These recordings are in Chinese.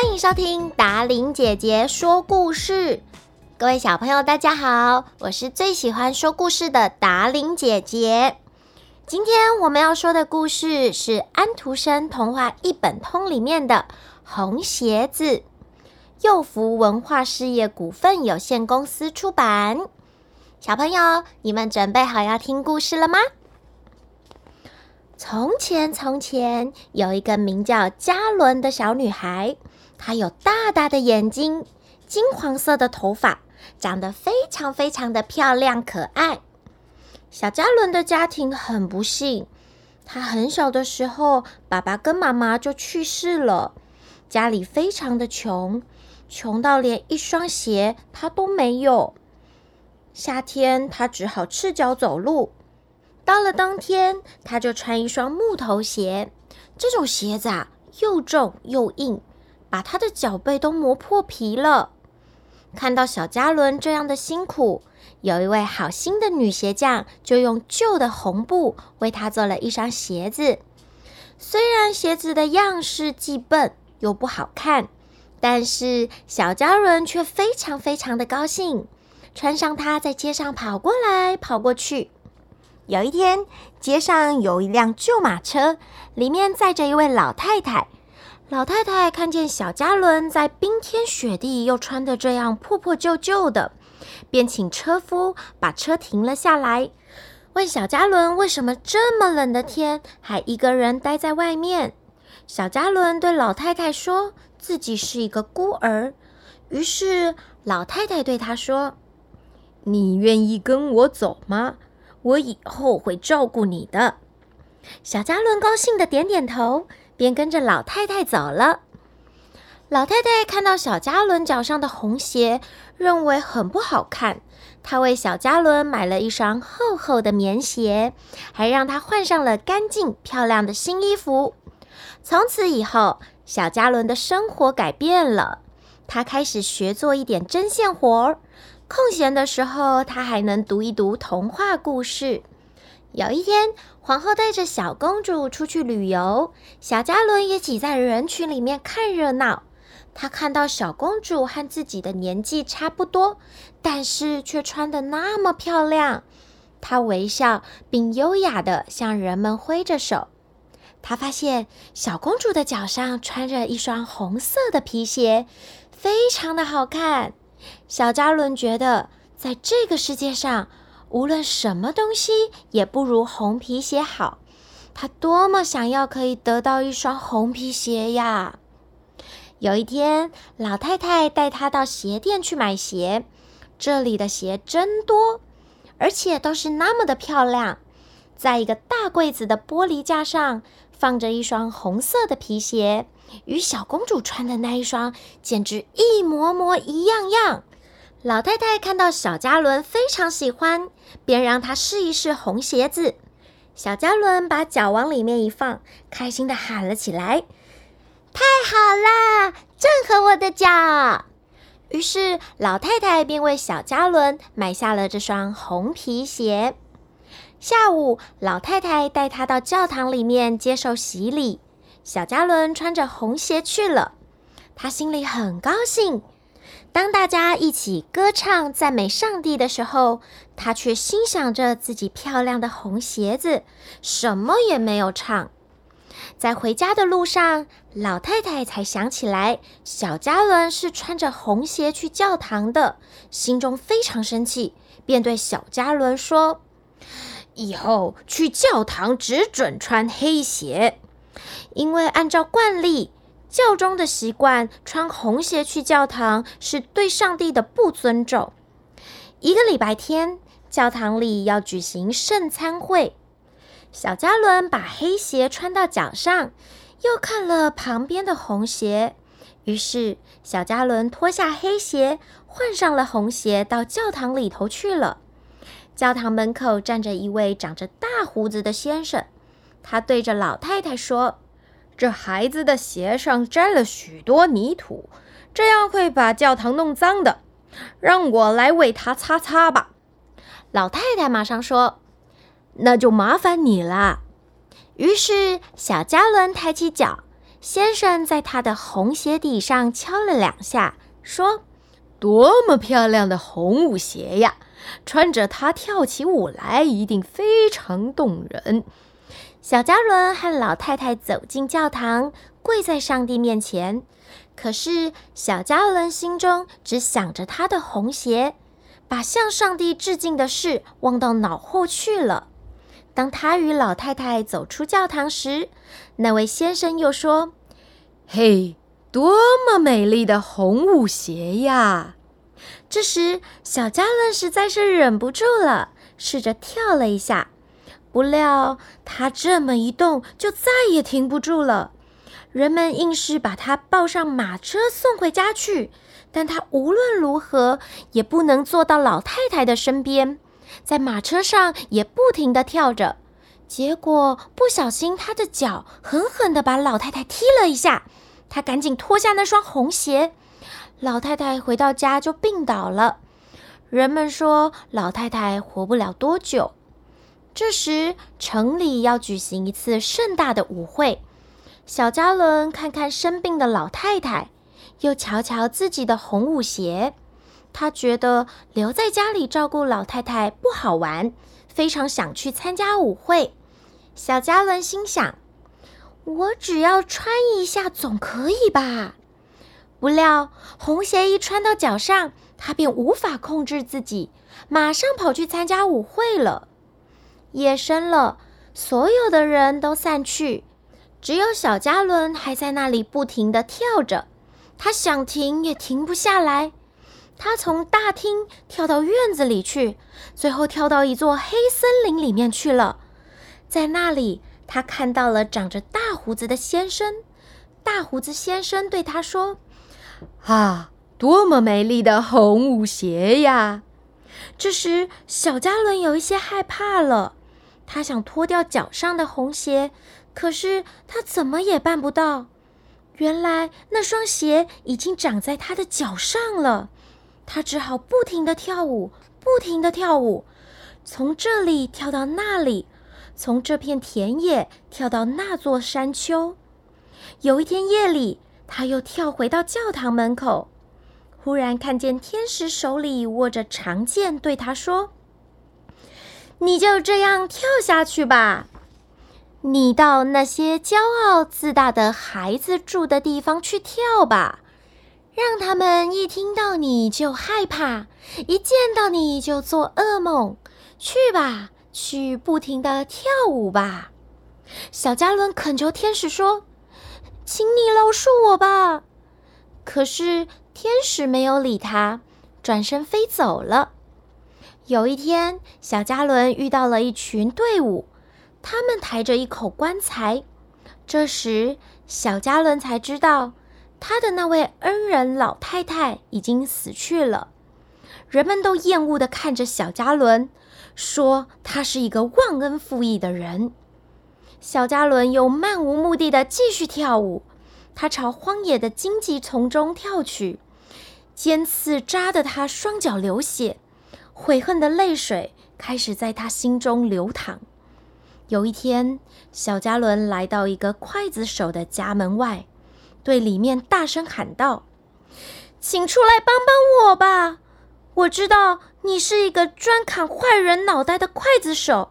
欢迎收听达伶姐姐说故事。各位小朋友大家好，我是最喜欢说故事的达伶姐姐。今天我们要说的故事是安徒生童话一本通里面的红鞋子，幼福文化事业股份有限公司出版。小朋友，你们准备好要听故事了吗？从前从前有一个名叫嘉伦的小女孩，她有大大的眼睛，金黄色的头发，长得非常非常的漂亮可爱。小嘉伦的家庭很不幸，她很小的时候爸爸跟妈妈就去世了，家里非常的穷，穷到连一双鞋她都没有。夏天她只好赤脚走路，到了冬天，他就穿一双木头鞋。这种鞋子啊，又重又硬，把他的脚背都磨破皮了。看到小嘉伦这样的辛苦，有一位好心的女鞋匠就用旧的红布为他做了一双鞋子。虽然鞋子的样式既笨又不好看，但是小嘉伦却非常非常的高兴，穿上它在街上跑过来跑过去。有一天，街上有一辆旧马车，里面载着一位老太太。老太太看见小嘉伦在冰天雪地又穿得这样破破旧旧的，便请车夫把车停了下来，问小嘉伦为什么这么冷的天还一个人待在外面。小嘉伦对老太太说自己是一个孤儿，于是老太太对他说：“你愿意跟我走吗？我以后会照顾你的。”小嘉伦高兴的点点头，便跟着老太太走了。老太太看到小嘉伦脚上的红鞋，认为很不好看，她为小嘉伦买了一双厚厚的棉鞋，还让他换上了干净漂亮的新衣服。从此以后，小嘉伦的生活改变了，他开始学做一点针线活，空闲的时候，她还能读一读童话故事。有一天，皇后带着小公主出去旅游，小嘉伦也挤在人群里面看热闹。她看到小公主和自己的年纪差不多，但是却穿得那么漂亮。她微笑并优雅地向人们挥着手。她发现小公主的脚上穿着一双红色的皮鞋，非常的好看。小嘉伦觉得在这个世界上，无论什么东西也不如红皮鞋好，他多么想要可以得到一双红皮鞋呀！有一天，老太太带他到鞋店去买鞋，这里的鞋真多，而且都是那么的漂亮。在一个大柜子的玻璃架上，放着一双红色的皮鞋，与小公主穿的那一双简直一模模一样样。老太太看到小嘉伦非常喜欢，便让他试一试红鞋子。小嘉伦把脚往里面一放，开心地喊了起来：“太好啦，正合我的脚！”于是老太太便为小嘉伦买下了这双红皮鞋。下午，老太太带他到教堂里面接受洗礼。小嘉伦穿着红鞋去了，他心里很高兴。当大家一起歌唱赞美上帝的时候，他却欣赏着自己漂亮的红鞋子，什么也没有唱。在回家的路上，老太太才想起来小嘉伦是穿着红鞋去教堂的，心中非常生气，便对小嘉伦说：“以后去教堂只准穿黑鞋。”因为按照惯例，教中的习惯，穿红鞋去教堂是对上帝的不尊重。一个礼拜天，教堂里要举行圣餐会。小嘉伦把黑鞋穿到脚上，又看了旁边的红鞋，于是小嘉伦脱下黑鞋，换上了红鞋，到教堂里头去了。教堂门口站着一位长着大胡子的先生，他对着老太太说：“这孩子的鞋上沾了许多泥土，这样会把教堂弄脏的，让我来为他擦擦吧。”老太太马上说：“那就麻烦你啦。”于是小嘉伦抬起脚，先生在他的红鞋底上敲了两下，说：“多么漂亮的红舞鞋呀！穿着它跳起舞来，一定非常动人。”小嘉伦和老太太走进教堂，跪在上帝面前。可是小嘉伦心中只想着他的红鞋，把向上帝致敬的事忘到脑后去了。当他与老太太走出教堂时，那位先生又说：“嘿，多么美丽的红舞鞋呀！”这时小嘉伦实在是忍不住了，试着跳了一下，不料他这么一动就再也停不住了。人们硬是把他抱上马车送回家去，但他无论如何也不能坐到老太太的身边，在马车上也不停地跳着。结果不小心他的脚狠狠地把老太太踢了一下，他赶紧脱下那双红鞋。老太太回到家就病倒了，人们说老太太活不了多久。这时城里要举行一次盛大的舞会，小嘉伦看看生病的老太太，又瞧瞧自己的红舞鞋，他觉得留在家里照顾老太太不好玩，非常想去参加舞会。小嘉伦心想，我只要穿一下总可以吧。不料红鞋一穿到脚上，他便无法控制自己，马上跑去参加舞会了。夜深了，所有的人都散去，只有小嘉伦还在那里不停地跳着，他想停也停不下来。他从大厅跳到院子里去，最后跳到一座黑森林里面去了。在那里他看到了长着大胡子的先生，大胡子先生对他说：“啊，多么美丽的红舞鞋呀！”这时小嘉伦有一些害怕了，他想脱掉脚上的红鞋，可是他怎么也办不到。原来那双鞋已经长在他的脚上了，他只好不停地跳舞，不停地跳舞，从这里跳到那里，从这片田野跳到那座山丘。有一天夜里，他又跳回到教堂门口，忽然看见天使手里握着长剑，对他说：“你就这样跳下去吧，你到那些骄傲自大的孩子住的地方去跳吧，让他们一听到你就害怕，一见到你就做噩梦。去吧，去不停地跳舞吧。”小嘉伦恳求天使说：“请你饶恕我吧。”可是天使没有理他，转身飞走了。有一天，小嘉伦遇到了一群队伍，他们抬着一口棺材。这时小嘉伦才知道，他的那位恩人老太太已经死去了。人们都厌恶地看着小嘉伦，说他是一个忘恩负义的人。小嘉伦又漫无目的地继续跳舞，他朝荒野的荆棘丛中跳去，尖刺扎得他双脚流血，悔恨的泪水开始在他心中流淌。有一天，小嘉伦来到一个刽子手的家门外，对里面大声喊道：“请出来帮帮我吧！我知道你是一个专砍坏人脑袋的刽子手，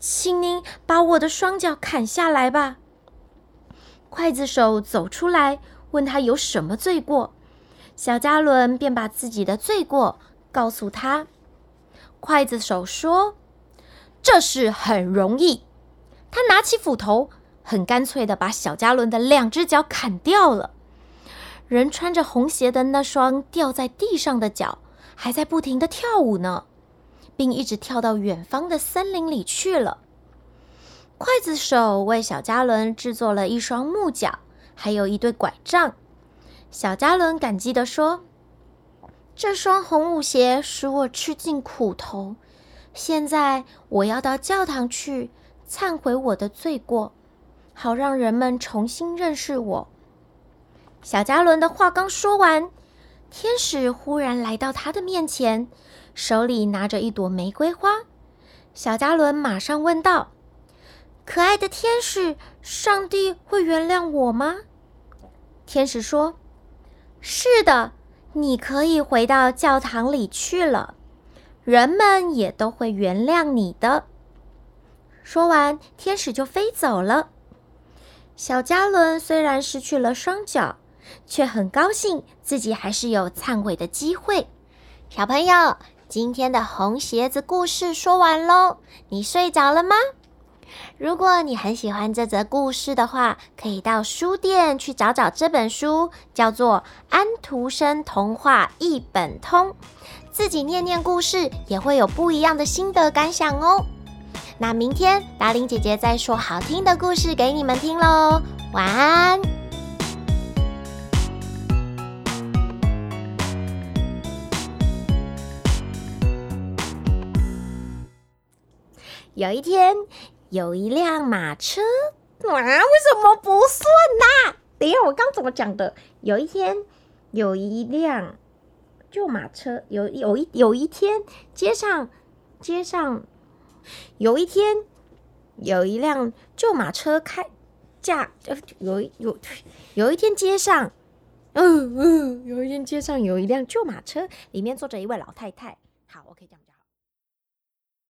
请您把我的双脚砍下来吧。”刽子手走出来，问他有什么罪过。小嘉伦便把自己的罪过告诉他。刽子手说：“这事很容易。”他拿起斧头，很干脆地把小嘉伦的两只脚砍掉了。人穿着红鞋的那双掉在地上的脚，还在不停地跳舞呢，并一直跳到远方的森林里去了。刽子手为小嘉伦制作了一双木脚，还有一对拐杖。小嘉伦感激地说：“这双红舞鞋使我吃尽苦头，现在我要到教堂去忏悔我的罪过，好让人们重新认识我。”小嘉伦的话刚说完，天使忽然来到他的面前，手里拿着一朵玫瑰花。小嘉伦马上问道：“可爱的天使，上帝会原谅我吗？”天使说，是的，你可以回到教堂里去了，人们也都会原谅你的。说完，天使就飞走了。小加仑虽然失去了双脚，却很高兴自己还是有忏悔的机会。小朋友，今天的红鞋子故事说完咯，你睡着了吗？如果你很喜欢这则故事的话，可以到书店去找找这本书，叫做《安徒生童话一本通》，自己念念故事也会有不一样的心得感想哦。那明天达伶姐姐再说好听的故事给你们听咯，晚安。有一天，有一辆马车，为什么不顺啊？等一下，我刚怎么讲的？有一天，有一辆旧马车，有一天，街上，有一天，有一辆旧马车开驾，有一天街上，有一天街上有一辆旧马车，里面坐着一位老太太。好，我可以这样讲。